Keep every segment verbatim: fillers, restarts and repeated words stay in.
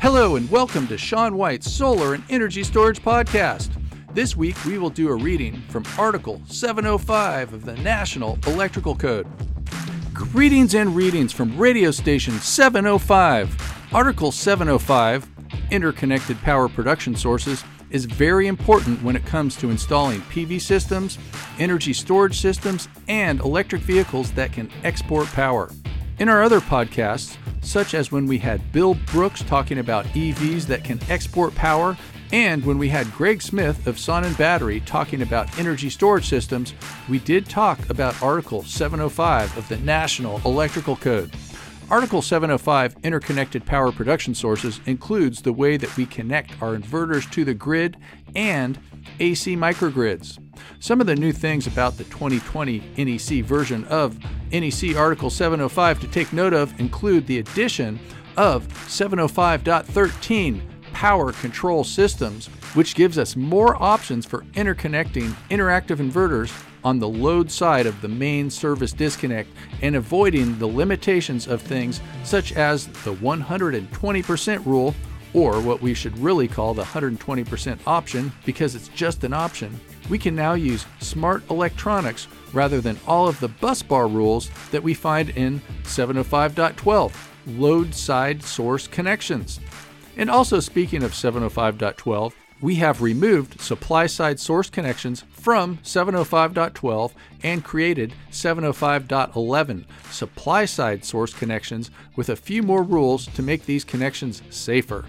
Hello and welcome to Sean White's Solar and Energy Storage Podcast. This week we will do a reading from Article seven oh five of the National Electrical Code. Greetings and readings from Radio Station seven oh five. Article seven oh five, Interconnected Power Production Sources, is very important when it comes to installing P V systems, energy storage systems, and electric vehicles that can export power. In our other podcasts, such as when we had Bill Brooks talking about E Vs that can export power, and when we had Greg Smith of Sonnen Battery talking about energy storage systems, we did talk about Article seven oh five of the National Electrical Code. Article seven oh five, Interconnected Power Production Sources, includes the way that we connect our inverters to the grid and A C microgrids. Some of the new things about the twenty twenty N E C version of N E C Article seven oh five to take note of include the addition of seven oh five point thirteen, Power Control Systems, which gives us more options for interconnecting interactive inverters on the load side of the main service disconnect and avoiding the limitations of things such as the one hundred twenty percent rule, or what we should really call the one hundred twenty percent option because it's just an option. We can now use smart electronics rather than all of the busbar rules that we find in seven oh five point twelve, load side source connections. And also, speaking of seven oh five point twelve, we have removed supply side source connections from seven oh five point twelve and created seven oh five point eleven, supply side source connections, with a few more rules to make these connections safer.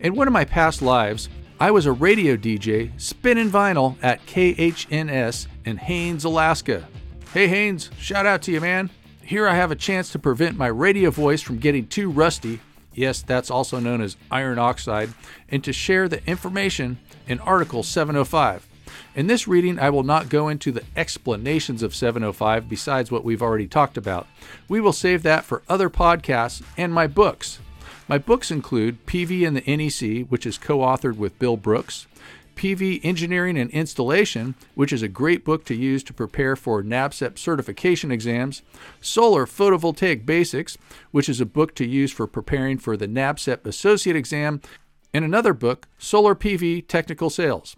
In one of my past lives, I was a radio D J spinning vinyl at K H N S in Haines, Alaska. Hey Haines, shout out to you, man. Here I have a chance to prevent my radio voice from getting too rusty, yes, that's also known as iron oxide, and to share the information in Article seven oh five. In this reading, I will not go into the explanations of seven oh five besides what we've already talked about. We will save that for other podcasts and my books. My books include P V and the N E C, which is co-authored with Bill Brooks, P V Engineering and Installation, which is a great book to use to prepare for NABCEP certification exams, Solar Photovoltaic Basics, which is a book to use for preparing for the NABCEP Associate Exam, and another book, Solar P V Technical Sales.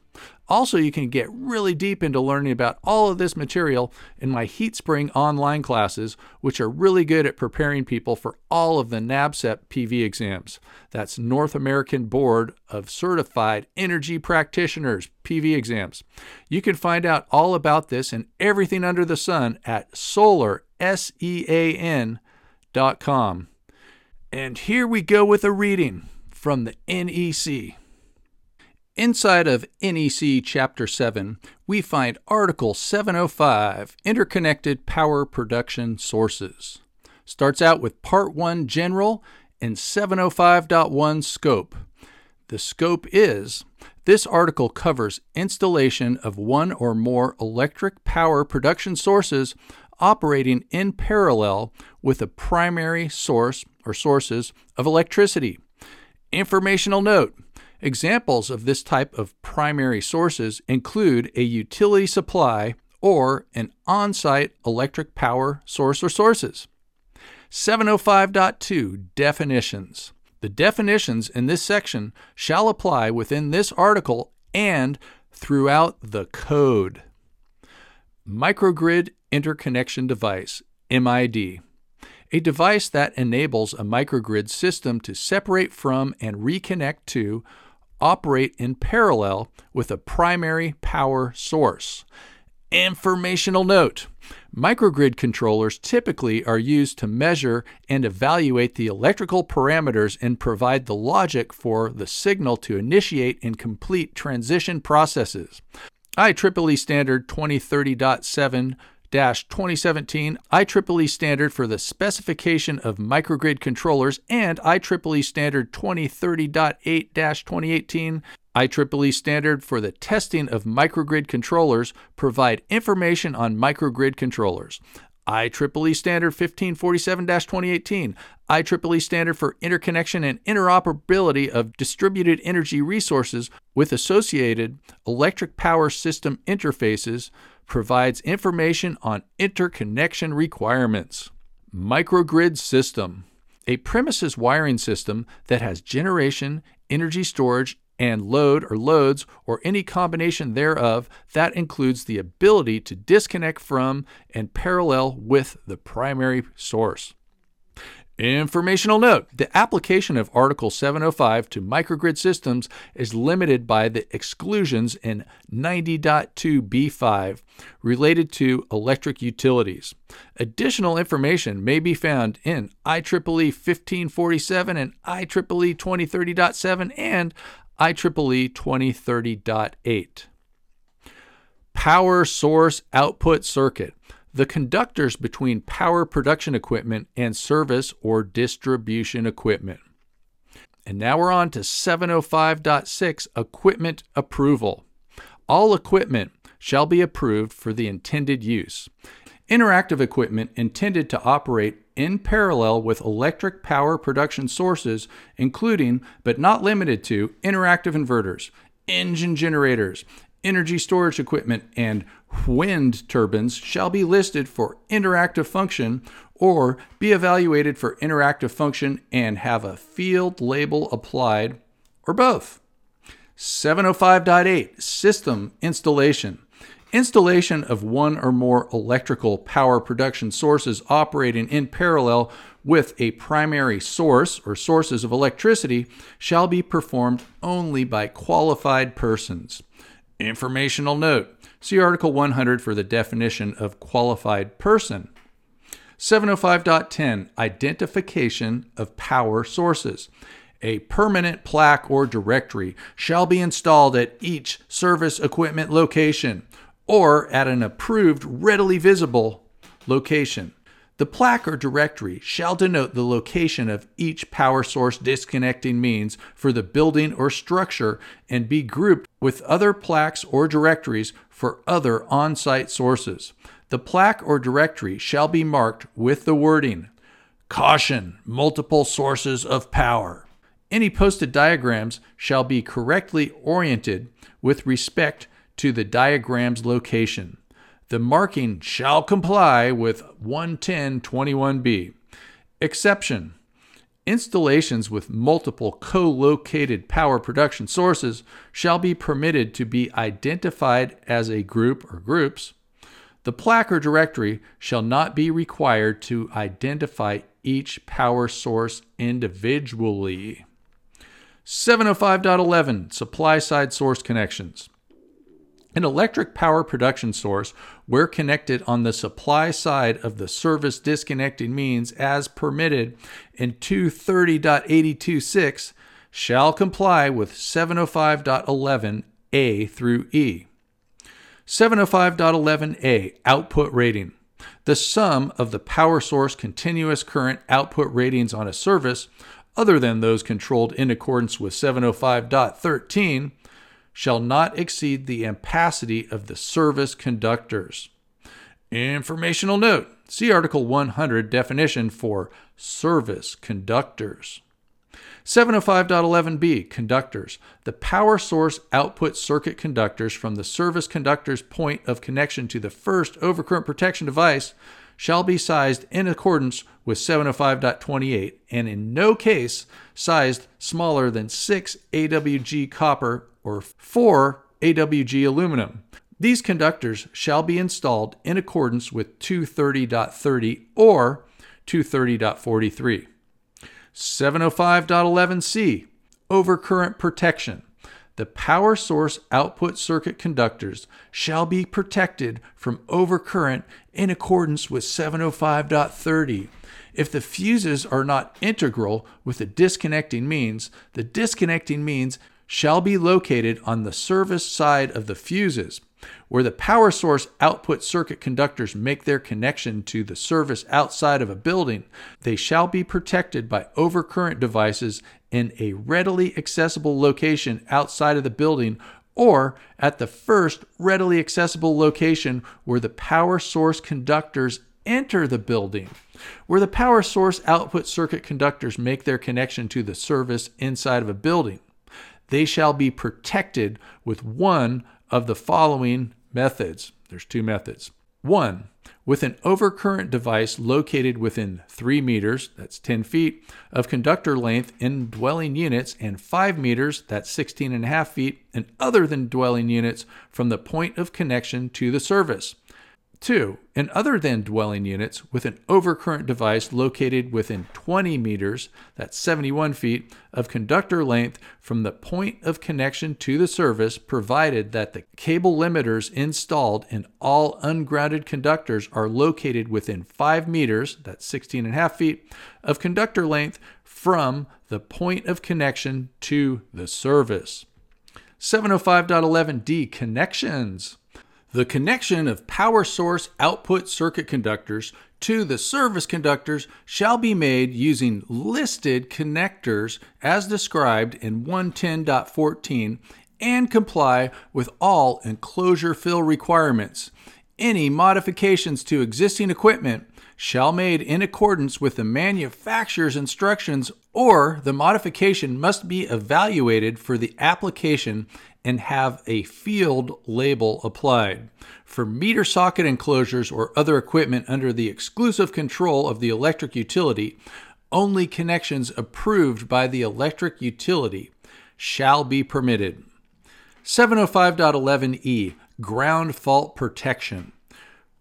Also, you can get really deep into learning about all of this material in my HeatSpring online classes, which are really good at preparing people for all of the NABCEP P V exams. That's North American Board of Certified Energy Practitioners P V exams. You can find out all about this and everything under the sun at solar sean dot com. And here we go with a reading from the N E C. Inside of N E C Chapter seven, we find Article seven oh five, Interconnected Power Production Sources. Starts out with Part one, General, and seven oh five point one, Scope. The scope is, this article covers installation of one or more electric power production sources operating in parallel with a primary source or sources of electricity. Informational note. Examples of this type of primary sources include a utility supply or an on-site electric power source or sources. seven oh five point two, Definitions. The definitions in this section shall apply within this article and throughout the code. Microgrid Interconnection Device, M I D. A device that enables a microgrid system to separate from and reconnect to operate in parallel with a primary power source. Informational note. Microgrid controllers typically are used to measure and evaluate the electrical parameters and provide the logic for the signal to initiate and complete transition processes. I triple E Standard twenty thirty point seven twenty seventeen, I triple E Standard for the Specification of Microgrid Controllers, and I triple E Standard twenty thirty point eight twenty eighteen, I triple E Standard for the Testing of Microgrid Controllers provide information on microgrid controllers. I triple E Standard fifteen forty-seven twenty eighteen, I triple E Standard for Interconnection and Interoperability of Distributed Energy Resources with Associated Electric Power System Interfaces provides information on interconnection requirements. Microgrid System. a premises wiring system that has generation, energy storage, and load or loads, or any combination thereof that includes the ability to disconnect from and parallel with the primary source. Informational note: the application of Article seven oh five to microgrid systems is limited by the exclusions in ninety point two B five related to electric utilities. Additional information may be found in I triple E fifteen forty-seven and I triple E twenty thirty point seven and I triple E twenty thirty point eight. Power source output circuit: the conductors between power production equipment and service or distribution equipment. And now we're on to seven oh five point six, equipment approval. All equipment shall be approved for the intended use. Interactive equipment intended to operate in parallel with electric power production sources, including, but not limited to, interactive inverters, engine generators, energy storage equipment, and wind turbines shall be listed for interactive function or be evaluated for interactive function and have a field label applied, or both. seven oh five point eight, system installation. Installation of one or more electrical power production sources operating in parallel with a primary source or sources of electricity shall be performed only by qualified persons. Informational note: see Article one hundred for the definition of qualified person. seven oh five point ten, identification of power sources. A permanent plaque or directory shall be installed at each service equipment location or at an approved, readily visible location. The plaque or directory shall denote the location of each power source disconnecting means for the building or structure and be grouped with other plaques or directories for other on-site sources. The plaque or directory shall be marked with the wording, "Caution, multiple sources of power." Any posted diagrams shall be correctly oriented with respect to the diagram's location. The marking shall comply with one ten point twenty-one B. Exception: installations with multiple co-located power production sources shall be permitted to be identified as a group or groups. The plaque or directory shall not be required to identify each power source individually. seven oh five point eleven, supply side source connections. An electric power production source, where connected on the supply side of the service disconnecting means as permitted in two thirty point eight two six, shall comply with seven oh five point eleven A through E. seven oh five point eleven A, output rating. The sum of the power source continuous current output ratings on a service, other than those controlled in accordance with seven oh five point thirteen, shall not exceed the ampacity of the service conductors. Informational note: see Article one hundred definition for service conductors. seven oh five point eleven B, conductors. The power source output circuit conductors from the service conductor's point of connection to the first overcurrent protection device shall be sized in accordance with seven oh five point twenty-eight and in no case sized smaller than six A W G copper or four A W G aluminum. These conductors shall be installed in accordance with two thirty point thirty or two thirty point forty-three. seven oh five point eleven C, overcurrent protection. The power source output circuit conductors shall be protected from overcurrent in accordance with seven oh five point thirty. If the fuses are not integral with the disconnecting means, the disconnecting means shall be located on the service side of the fuses, where the power source output circuit conductors make their connection to the service outside of a building. They shall be protected by overcurrent devices in a readily accessible location outside of the building or at the first readily accessible location where the power source conductors enter the building, where the power source output circuit conductors make their connection to the service inside of a building. They shall be protected with one of the following methods. There's two methods. One, with an overcurrent device located within three meters, that's ten feet, of conductor length in dwelling units and five meters, that's sixteen and a half feet, and other than dwelling units from the point of connection to the service. Two, in other than dwelling units with an overcurrent device located within twenty meters, that's seventy-one feet, of conductor length from the point of connection to the service, provided that the cable limiters installed in all ungrounded conductors are located within five meters, that's sixteen and a half feet, of conductor length from the point of connection to the service. seven oh five point eleven D, connections. The connection of power source output circuit conductors to the service conductors shall be made using listed connectors as described in one ten point fourteen and comply with all enclosure fill requirements. Any modifications to existing equipment shall be made in accordance with the manufacturer's instructions, or the modification must be evaluated for the application and have a field label applied. For meter socket enclosures or other equipment under the exclusive control of the electric utility, only connections approved by the electric utility shall be permitted. seven oh five point eleven E, ground fault protection.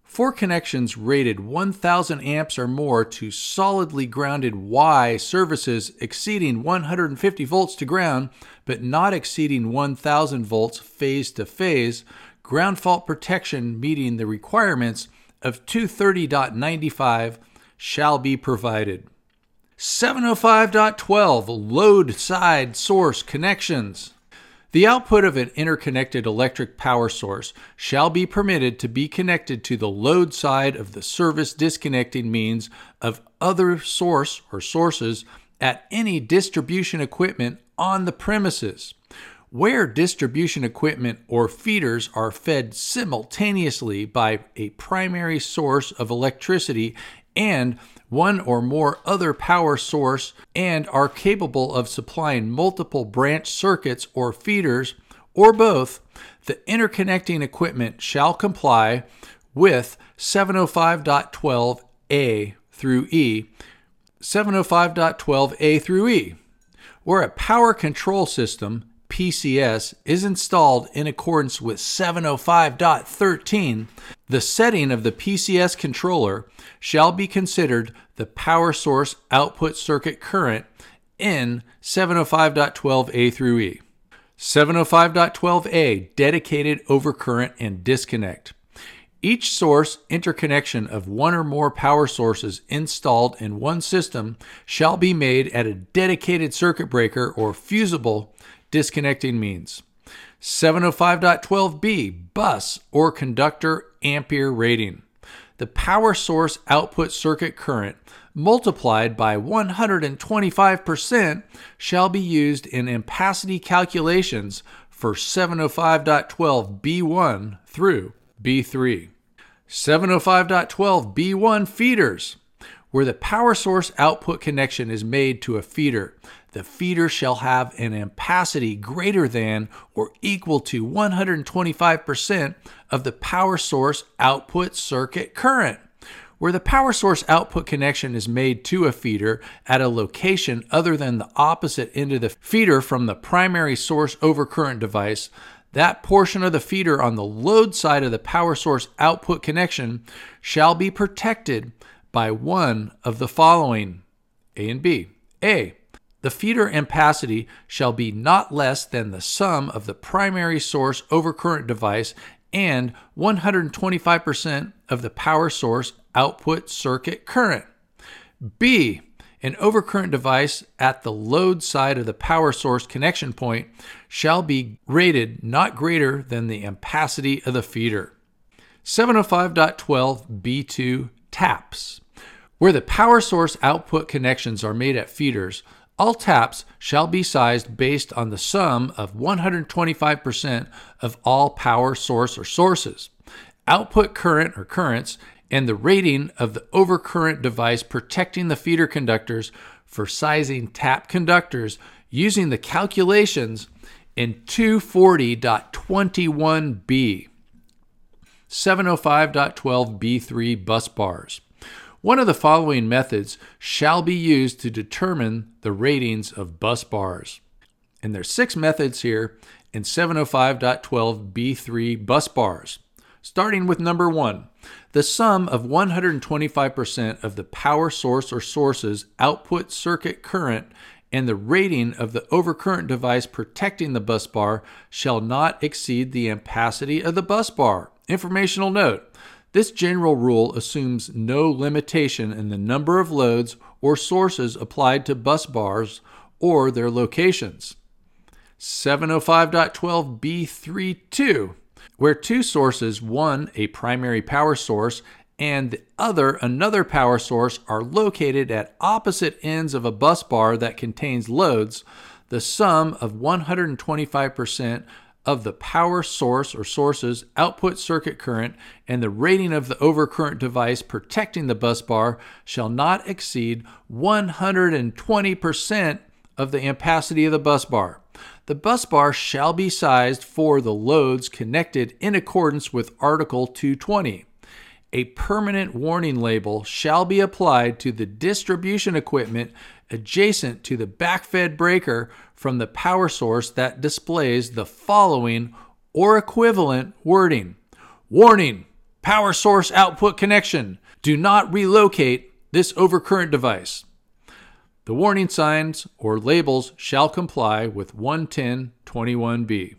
For connections rated one thousand amps or more to solidly grounded Y services exceeding one hundred fifty volts to ground, but not exceeding one thousand volts phase to phase, ground fault protection meeting the requirements of two thirty point ninety-five shall be provided. seven oh five point twelve, load side source connections. The output of an interconnected electric power source shall be permitted to be connected to the load side of the service disconnecting means of other source or sources at any distribution equipment on the premises. Where distribution equipment or feeders are fed simultaneously by a primary source of electricity and one or more other power source and are capable of supplying multiple branch circuits or feeders or both, the interconnecting equipment shall comply with seven oh five point twelve A through E, seven oh five point twelve A through E, where a power control system, P C S, is installed in accordance with seven oh five point thirteen, the setting of the P C S controller shall be considered the power source output circuit current in seven oh five point twelve A through E. seven oh five point twelve A, dedicated overcurrent and disconnect. Each source interconnection of one or more power sources installed in one system shall be made at a dedicated circuit breaker or fusible disconnecting means. seven oh five point twelve B, bus or conductor ampere rating. The power source output circuit current multiplied by one hundred twenty-five percent shall be used in ampacity calculations for seven oh five point twelve B one through B three. seven oh five point twelve B one, feeders. Where the power source output connection is made to a feeder, the feeder shall have an ampacity greater than or equal to one hundred twenty-five percent of the power source output circuit current. Where the power source output connection is made to a feeder at a location other than the opposite end of the feeder from the primary source overcurrent device, that portion of the feeder on the load side of the power source output connection shall be protected by one of the following, A and B. A, the feeder ampacity shall be not less than the sum of the primary source overcurrent device and one hundred twenty-five percent of the power source output circuit current. B, an overcurrent device at the load side of the power source connection point shall be rated not greater than the ampacity of the feeder. seven oh five point twelve B two, taps. Where the power source output connections are made at feeders, all taps shall be sized based on the sum of one hundred twenty-five percent of all power source or sources, output current or currents, and the rating of the overcurrent device protecting the feeder conductors for sizing tap conductors using the calculations in two forty point twenty-one B. seven oh five point twelve B three bus bars. One of the following methods shall be used to determine the ratings of bus bars. And there's six methods here in seven oh five point twelve B three bus bars. Starting with number one, the sum of one hundred twenty-five percent of the power source or sources output circuit current and the rating of the overcurrent device protecting the bus bar shall not exceed the ampacity of the bus bar. Informational note, this general rule assumes no limitation in the number of loads or sources applied to bus bars or their locations. seven oh five point twelve B three point two, where two sources, one a primary power source and the other another power source, are located at opposite ends of a bus bar that contains loads, the sum of one hundred twenty-five percent of the power source or sources output circuit current and the rating of the overcurrent device protecting the bus bar shall not exceed one hundred twenty percent of the ampacity of the bus bar. The bus bar shall be sized for the loads connected in accordance with Article two twenty. A permanent warning label shall be applied to the distribution equipment adjacent to the backfed breaker from the power source that displays the following or equivalent wording. Warning, power source output connection. Do not relocate this overcurrent device. The warning signs or labels shall comply with one ten point twenty-one B.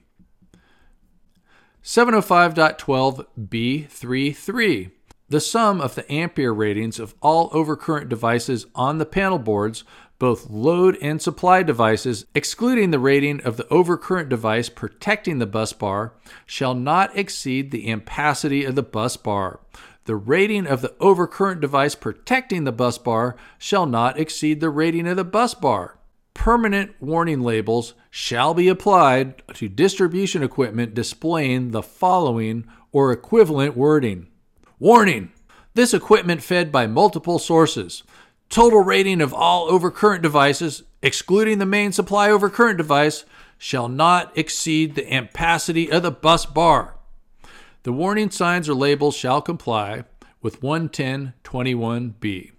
seven oh five point twelve B three point three. The sum of the ampere ratings of all overcurrent devices on the panel boards, both load and supply devices, excluding the rating of the overcurrent device protecting the bus bar, shall not exceed the ampacity of the bus bar. The rating of the overcurrent device protecting the bus bar shall not exceed the rating of the bus bar. Permanent warning labels shall be applied to distribution equipment displaying the following or equivalent wording. Warning, this equipment fed by multiple sources. Total rating of all overcurrent devices, excluding the main supply overcurrent device, shall not exceed the ampacity of the bus bar. The warning signs or labels shall comply with one ten point twenty-one B.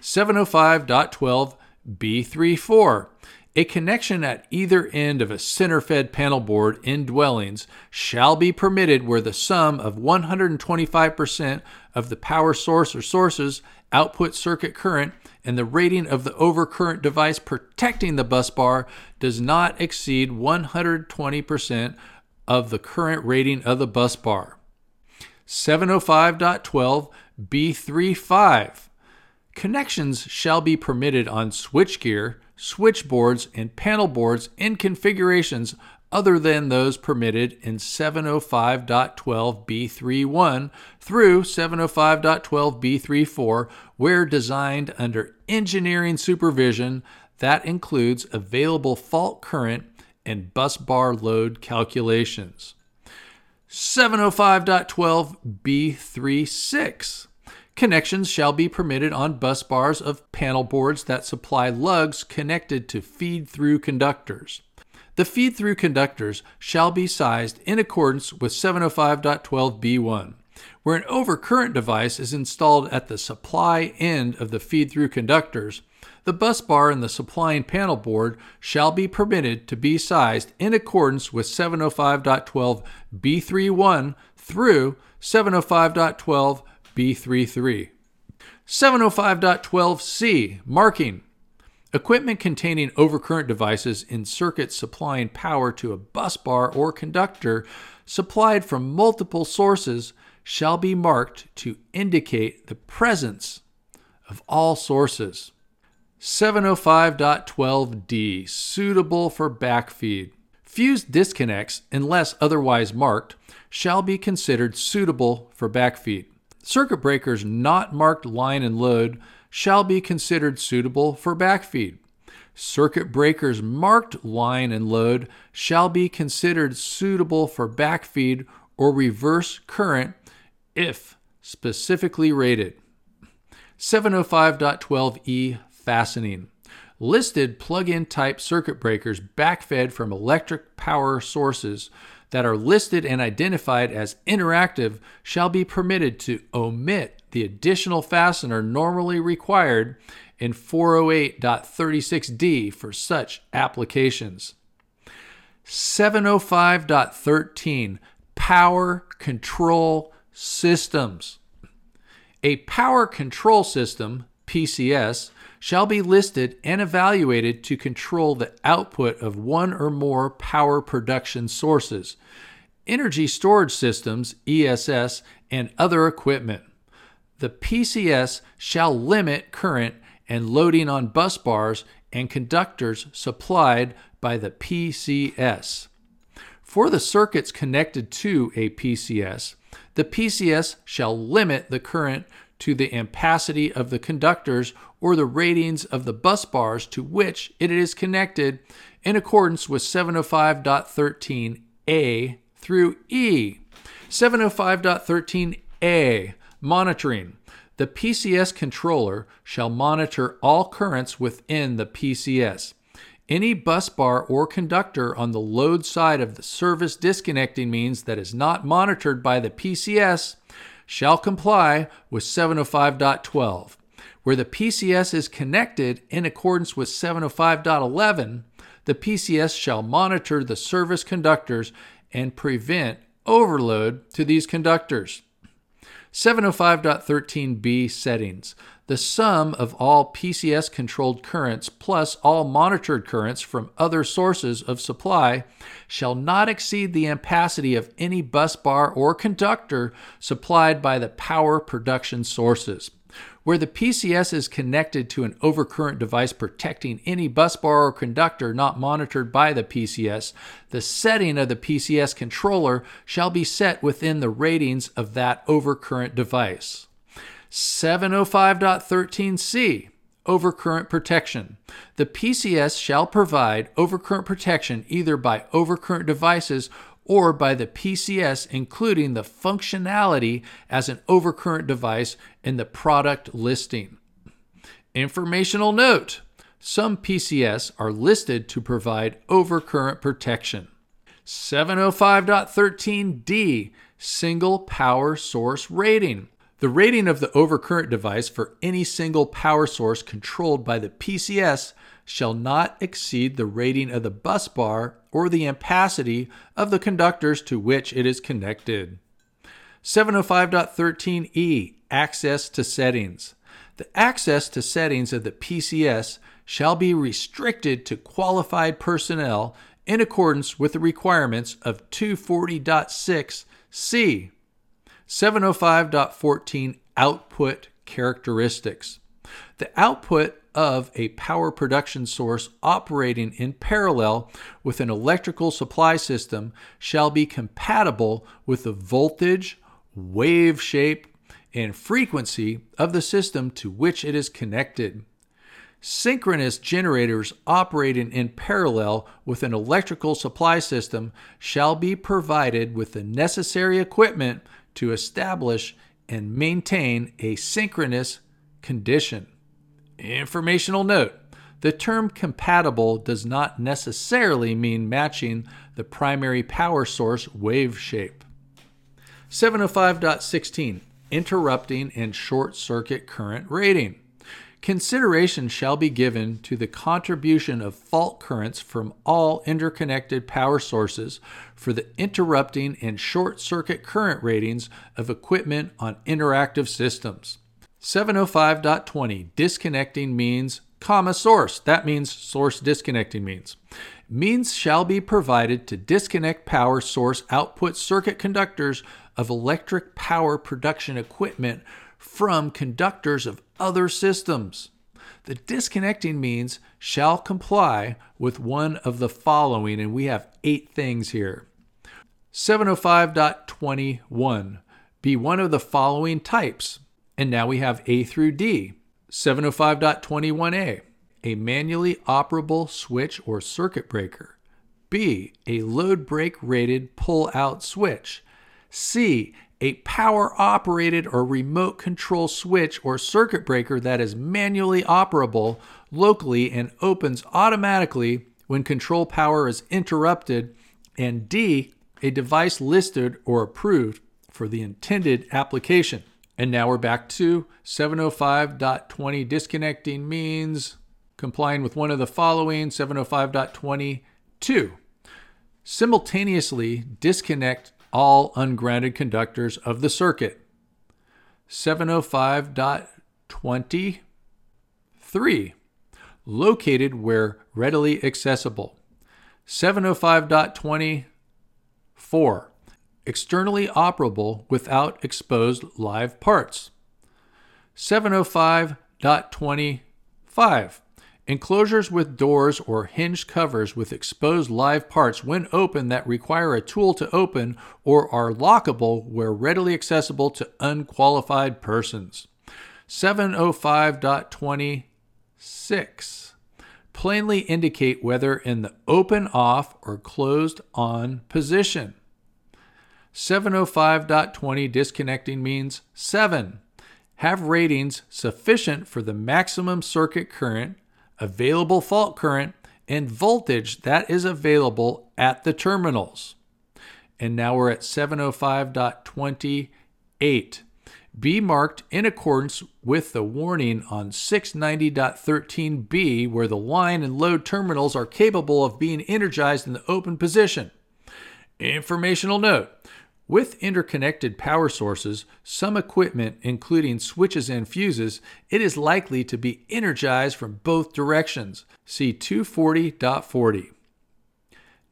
seven oh five point twelve B three point four. A connection at either end of a center-fed panel board in dwellings shall be permitted where the sum of one hundred twenty-five percent of the power source or sources, output circuit current, and the rating of the overcurrent device protecting the bus bar does not exceed one hundred twenty percent of the current rating of the bus bar. seven oh five point twelve B three point five. Connections shall be permitted on switchgear, switchboards, and panel boards in configurations other than those permitted in seven oh five point twelve B three point one through seven oh five point twelve B three point four where designed under engineering supervision that includes available fault current and bus bar load calculations. seven oh five point twelve B three point six. Connections shall be permitted on bus bars of panel boards that supply lugs connected to feed-through conductors. The feed-through conductors shall be sized in accordance with seven oh five point twelve B one, where an overcurrent device is installed at the supply end of the feed-through conductors. The bus bar and the supplying panel board shall be permitted to be sized in accordance with seven oh five point twelve B three point one through seven oh five point twelve B three point one. B three point three. seven oh five point twelve C, marking. Equipment containing overcurrent devices in circuits supplying power to a bus bar or conductor supplied from multiple sources shall be marked to indicate the presence of all sources. seven oh five point twelve D, suitable for backfeed. Fused disconnects, unless otherwise marked, shall be considered suitable for backfeed. Circuit breakers not marked line and load shall be considered suitable for backfeed. Circuit breakers marked line and load shall be considered suitable for backfeed or reverse current if specifically rated. seven oh five point twelve E, fastening. listed plug-in type circuit breakers backfed from electric power sources that are listed and identified as interactive shall be permitted to omit the additional fastener normally required in four oh eight point three six D for such applications. seven oh five point thirteen Power Control Systems. A power control system, P C S, shall be listed and evaluated to control the output of one or more power production sources, energy storage systems, E S S, and other equipment. The P C S shall limit current and loading on bus bars and conductors supplied by the P C S. For the circuits connected to a P C S, the P C S shall limit the current to the ampacity of the conductors or the ratings of the bus bars to which it is connected in accordance with seven oh five point thirteen A through E. seven oh five point thirteen A, Monitoring. The P C S controller shall monitor all currents within the P C S. Any bus bar or conductor on the load side of the service disconnecting means that is not monitored by the P C S shall comply with seven oh five point twelve. Where the P C S is connected in accordance with seven oh five point eleven, the P C S shall monitor the service conductors and prevent overload to these conductors. seven oh five point thirteen B Settings. The sum of all P C S-controlled currents plus all monitored currents from other sources of supply shall not exceed the ampacity of any bus bar or conductor supplied by the power production sources. Where the P C S is connected to an overcurrent device protecting any bus bar or conductor not monitored by the P C S, the setting of the P C S controller shall be set within the ratings of that overcurrent device. seven oh five point thirteen C Overcurrent Protection. The P C S shall provide overcurrent protection either by overcurrent devices or by the P C S, including the functionality as an overcurrent device in the product listing. Informational note: some P C S are listed to provide overcurrent protection. seven oh five point thirteen D Single Power Source Rating. The rating of the overcurrent device for any single power source controlled by the P C S shall not exceed the rating of the bus bar or the ampacity of the conductors to which it is connected. seven oh five point thirteen E Access to Settings. The access to settings of the P C S shall be restricted to qualified personnel in accordance with the requirements of two forty point six C. seven oh five point fourteen Output Characteristics. The output of a power production source operating in parallel with an electrical supply system shall be compatible with the voltage, wave shape, and frequency of the system to which it is connected. Synchronous generators operating in parallel with an electrical supply system shall be provided with the necessary equipment to establish and maintain a synchronous condition. Informational note: the term compatible does not necessarily mean matching the primary power source wave shape. seven oh five point sixteen Interrupting and Short Circuit Current Rating. Consideration shall be given to the contribution of fault currents from all interconnected power sources for the interrupting and short circuit current ratings of equipment on interactive systems. seven oh five point twenty Disconnecting Means, comma, Source. That means source disconnecting means. Means shall be provided to disconnect power source output circuit conductors of electric power production equipment from conductors of other systems. The disconnecting means shall comply with one of the following, and we have eight things here. seven oh five point twenty-one Be one of the following types. And now we have A through D. seven oh five point twenty-one A A manually operable switch or circuit breaker. B. A load break rated pull-out switch. C. a power-operated or remote control switch or circuit breaker that is manually operable locally and opens automatically when control power is interrupted, and D, a device listed or approved for the intended application. And now we're back to seven oh five point twenty. Disconnecting means complying with one of the following, seven oh five point twenty-two. Simultaneously disconnect all ungrounded conductors of the circuit. seven oh five point twenty-three. Located where readily accessible. seven oh five point twenty-four. Externally operable without exposed live parts. seven oh five point twenty-five. Enclosures with doors or hinge covers with exposed live parts when open that require a tool to open or are lockable where readily accessible to unqualified persons. seven oh five point twenty-six. Plainly indicate whether in the open off or closed on position. seven oh five point twenty. Disconnecting means seven. Have ratings sufficient for the maximum circuit current, available fault current, and voltage that is available at the terminals. And now we're at seven oh five point twenty-eight. Be marked in accordance with the warning on six ninety point thirteen B where the line and load terminals are capable of being energized in the open position. Informational note. With interconnected power sources, some equipment, including switches and fuses, it is likely to be energized from both directions. See two forty point forty.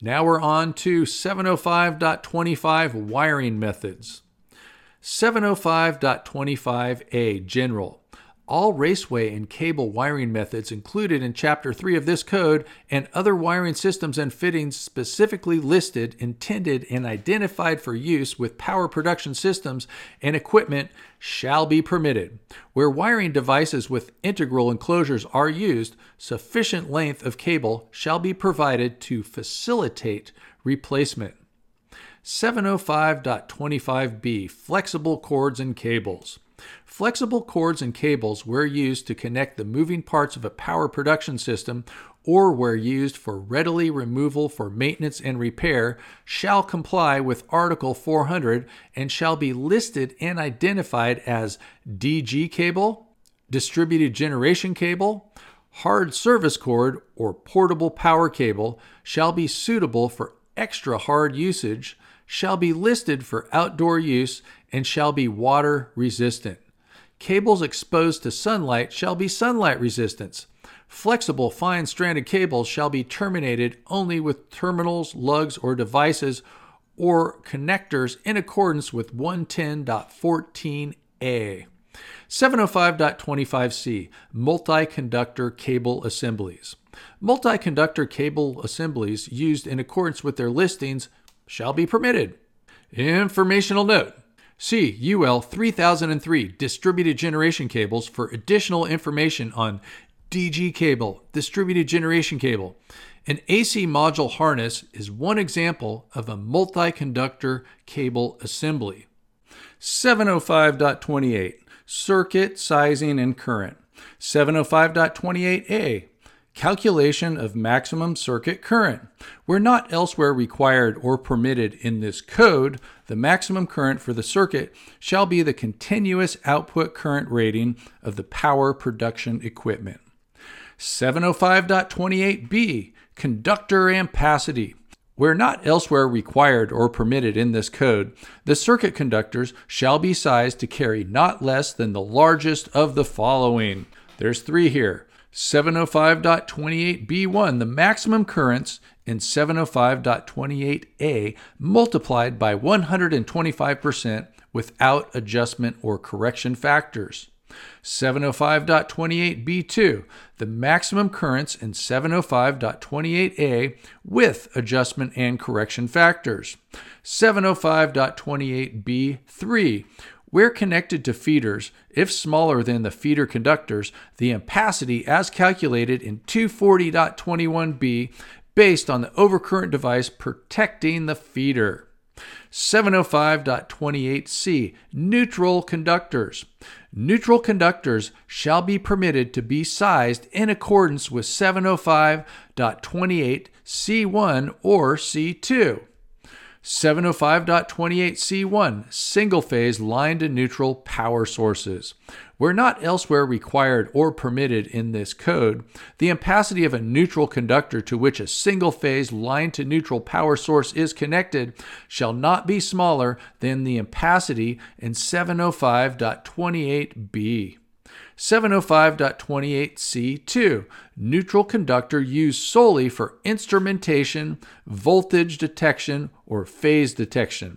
Now we're on to seven oh five point twenty-five, wiring methods. seven oh five point twenty-five A, general. All raceway and cable wiring methods included in Chapter three of this code and other wiring systems and fittings specifically listed, intended, and identified for use with power production systems and equipment shall be permitted. Where wiring devices with integral enclosures are used, sufficient length of cable shall be provided to facilitate replacement. seven oh five point twenty-five B, flexible cords and cables. Flexible cords and cables were used to connect the moving parts of a power production system or were used for readily removal for maintenance and repair shall comply with Article four hundred and shall be listed and identified as D G cable, distributed generation cable, hard service cord, or portable power cable, shall be suitable for extra hard usage, shall be listed for outdoor use, and shall be water resistant. Cables exposed to sunlight shall be sunlight resistant. Flexible fine stranded cables shall be terminated only with terminals, lugs, or devices or connectors in accordance with one ten point fourteen A. seven oh five point twenty-five C, multi-conductor cable assemblies. Multi-conductor cable assemblies used in accordance with their listings shall be permitted. Informational note. See U L three thousand three, distributed generation cables, for additional information on D G cable, distributed generation cable. An A C module harness is one example of a multi-conductor cable assembly. seven oh five point twenty-eight, circuit sizing and current. seven oh five point twenty-eight A, calculation of maximum circuit current. Where not elsewhere required or permitted in this code, the maximum current for the circuit shall be the continuous output current rating of the power production equipment. seven oh five point twenty-eight B, conductor ampacity. Where not elsewhere required or permitted in this code, the circuit conductors shall be sized to carry not less than the largest of the following. There's three here. seven oh five point twenty-eight B one, the maximum currents in seven oh five point twenty-eight A multiplied by one hundred twenty-five percent without adjustment or correction factors. seven oh five point twenty-eight B two, the maximum currents in seven oh five point twenty-eight A with adjustment and correction factors. seven oh five point twenty-eight B three, where connected to feeders, if smaller than the feeder conductors, the ampacity as calculated in two forty point twenty-one B based on the overcurrent device protecting the feeder. seven oh five point two eight C, neutral conductors. Neutral conductors shall be permitted to be sized in accordance with seven oh five point two eight C one or C two. seven oh five point two eight C one, single-phase line-to-neutral power sources. Where not elsewhere required or permitted in this code, the ampacity of a neutral conductor to which a single-phase line-to-neutral power source is connected shall not be smaller than the ampacity in seven oh five point two eight B. seven oh five point two eight C two, neutral conductor used solely for instrumentation, voltage detection, or phase detection.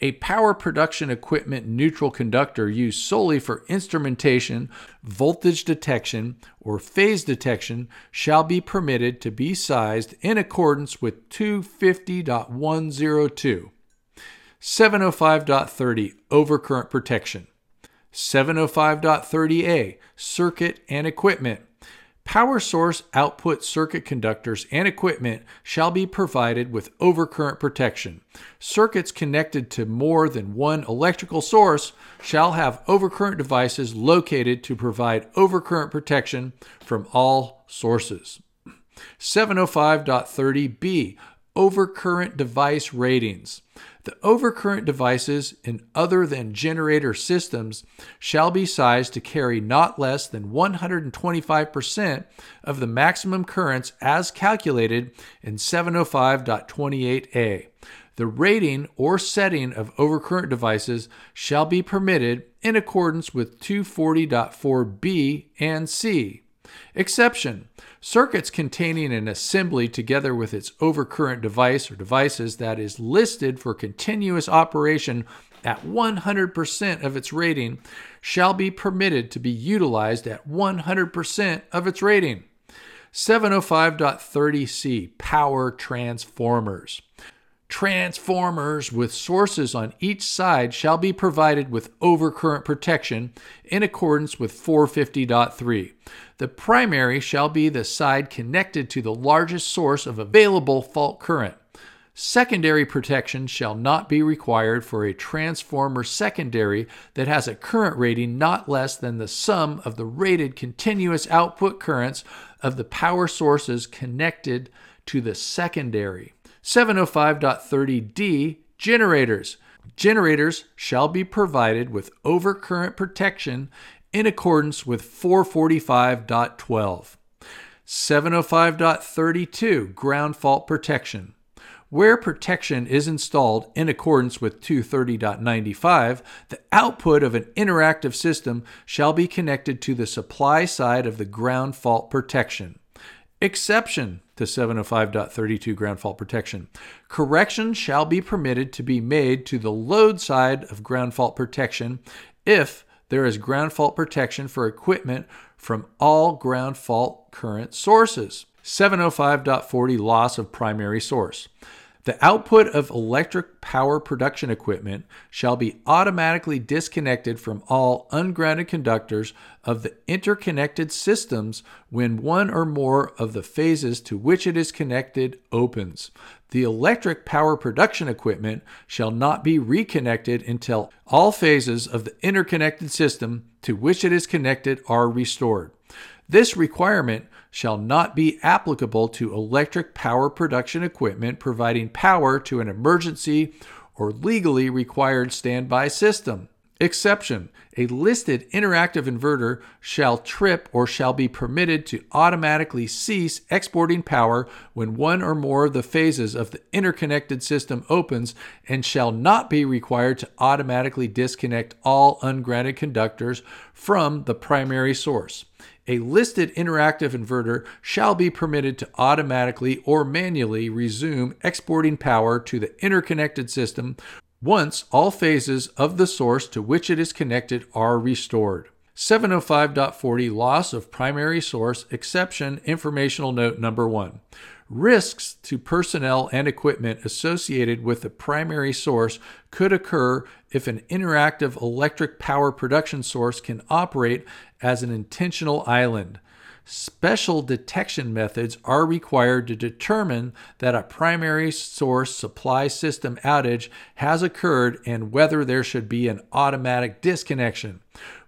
A power production equipment neutral conductor used solely for instrumentation, voltage detection, or phase detection shall be permitted to be sized in accordance with two fifty point one oh two. seven oh five point three, overcurrent protection. seven oh five point three A, circuit and equipment. Power source output circuit conductors and equipment shall be provided with overcurrent protection. Circuits connected to more than one electrical source shall have overcurrent devices located to provide overcurrent protection from all sources. seven oh five point three B, overcurrent device ratings. The overcurrent devices in other than generator systems shall be sized to carry not less than one hundred twenty-five percent of the maximum currents as calculated in seven oh five point two eight A. The rating or setting of overcurrent devices shall be permitted in accordance with two forty point four B and C. Exception: circuits containing an assembly together with its overcurrent device or devices that is listed for continuous operation at one hundred percent of its rating shall be permitted to be utilized at one hundred percent of its rating. seven oh five point three C, power transformers. Transformers with sources on each side shall be provided with overcurrent protection in accordance with four fifty point three. The primary shall be the side connected to the largest source of available fault current. Secondary protection shall not be required for a transformer secondary that has a current rating not less than the sum of the rated continuous output currents of the power sources connected to the secondary. seven oh five point three D, generators. Generators shall be provided with overcurrent protection in accordance with four forty-five point twelve. seven oh five point three two, ground fault protection. Where protection is installed in accordance with two thirty point nine five, the output of an interactive system shall be connected to the supply side of the ground fault protection. Exception to seven oh five point three two, ground fault protection. Correction shall be permitted to be made to the load side of ground fault protection if there is ground fault protection for equipment from all ground fault current sources. seven oh five point four zero, loss of primary source. The output of electric power production equipment shall be automatically disconnected from all ungrounded conductors of the interconnected systems when one or more of the phases to which it is connected opens. The electric power production equipment shall not be reconnected until all phases of the interconnected system to which it is connected are restored. This requirement shall not be applicable to electric power production equipment providing power to an emergency or legally required standby system. Exception: a listed interactive inverter shall trip or shall be permitted to automatically cease exporting power when one or more of the phases of the interconnected system opens and shall not be required to automatically disconnect all ungrounded conductors from the primary source. A listed interactive inverter shall be permitted to automatically or manually resume exporting power to the interconnected system once all phases of the source to which it is connected are restored. seven oh five point four zero, loss of primary source, exception, informational note number one. Risks to personnel and equipment associated with the primary source could occur if an interactive electric power production source can operate as an intentional island. Special detection methods are required to determine that a primary source supply system outage has occurred and whether there should be an automatic disconnection.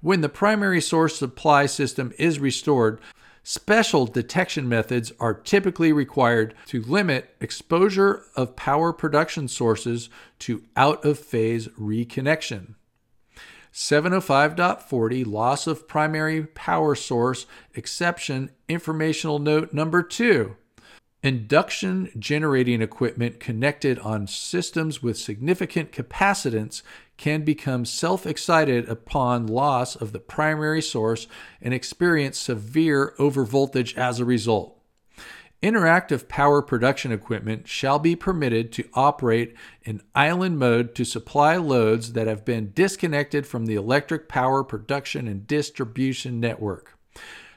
When the primary source supply system is restored, special detection methods are typically required to limit exposure of power production sources to out-of-phase reconnection. seven oh five point forty Loss of Primary Power Source Exception Informational Note Number two. Induction generating equipment connected on systems with significant capacitance can become self-excited upon loss of the primary source and experience severe overvoltage as a result. Interactive power production equipment shall be permitted to operate in island mode to supply loads that have been disconnected from the electric power production and distribution network.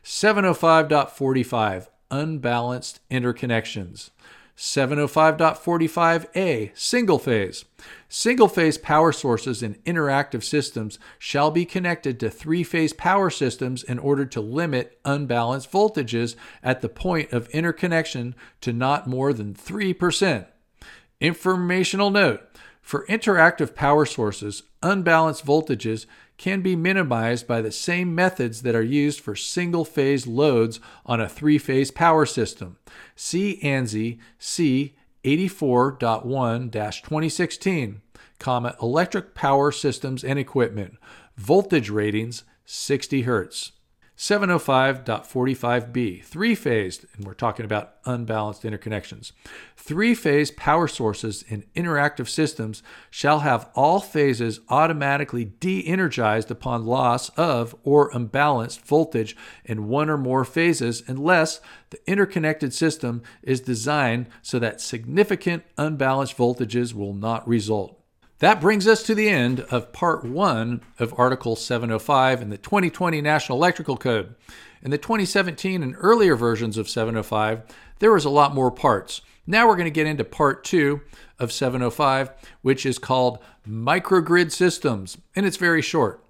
seven oh five point forty-five Unbalanced Interconnections. seven oh five point forty-five A Single Phase. Single phase power sources in interactive systems shall be connected to three-phase power systems in order to limit unbalanced voltages at the point of interconnection to not more than three percent. Informational note: for interactive power sources, unbalanced voltages can be minimized by the same methods that are used for single-phase loads on a three-phase power system. See ANSI C eighty-four point one dash twenty sixteen, Electric Power Systems and Equipment, Voltage Ratings sixty hertz. seven oh five point forty-five B, three-phased, and we're talking about unbalanced interconnections. Three-phase power sources in interactive systems shall have all phases automatically de-energized upon loss of or unbalanced voltage in one or more phases unless the interconnected system is designed so that significant unbalanced voltages will not result. That brings us to the end of Part one of Article seven oh five in the twenty twenty National Electrical Code. In the twenty seventeen and earlier versions of seven oh five, there was a lot more parts. Now we're going to get into Part two of seven oh five, which is called Microgrid Systems, and it's very short.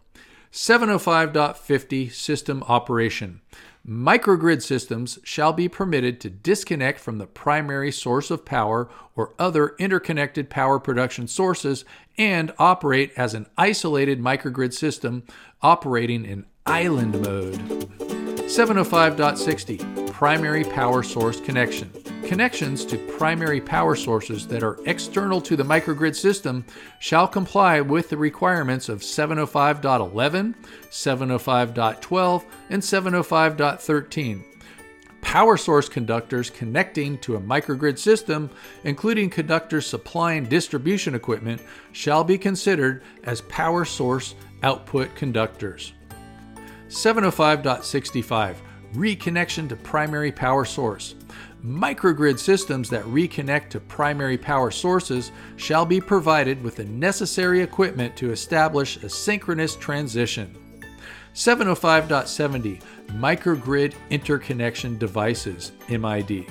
seven oh five point fifty System Operation. Microgrid systems shall be permitted to disconnect from the primary source of power or other interconnected power production sources and operate as an isolated microgrid system operating in island mode. seven oh five point sixty Primary Power Source Connection. Connections to primary power sources that are external to the microgrid system shall comply with the requirements of seven oh five point eleven, seven oh five point twelve, and seven oh five point thirteen. Power source conductors connecting to a microgrid system, including conductors supplying distribution equipment, shall be considered as power source output conductors. seven oh five point sixty-five Reconnection to primary power source. Microgrid systems that reconnect to primary power sources shall be provided with the necessary equipment to establish a synchronous transition. seven oh five point seventy Microgrid Interconnection Devices, M I D.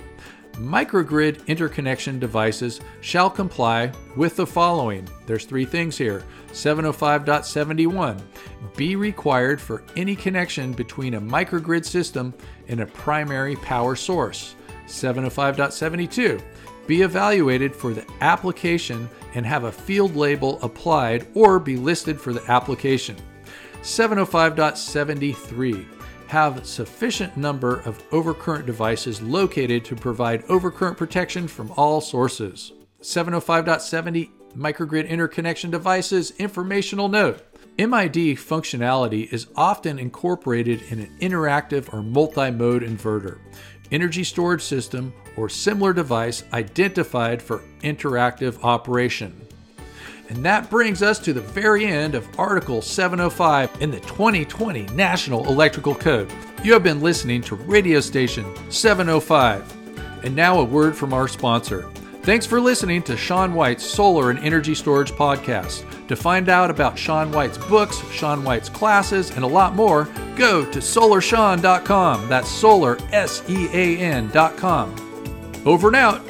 Microgrid interconnection devices shall comply with the following. There's three things here. seven oh five point seventy-one Be required for any connection between a microgrid system and a primary power source. seven oh five point seventy-two Be evaluated for the application and have a field label applied or be listed for the application. seven oh five point seventy-three Have sufficient number of overcurrent devices located to provide overcurrent protection from all sources. seven oh five point seventy Microgrid Interconnection Devices Informational Note. M I D functionality is often incorporated in an interactive or multi-mode inverter, energy storage system, or similar device identified for interactive operation. And that brings us to the very end of Article seven oh five in the twenty twenty National Electrical Code. You have been listening to Radio Station seven oh five. And now a word from our sponsor. Thanks for listening to Sean White's Solar and Energy Storage Podcast. To find out about Sean White's books, Sean White's classes, and a lot more, go to solar sean dot com. That's solar, S E A N dot com. Over and out.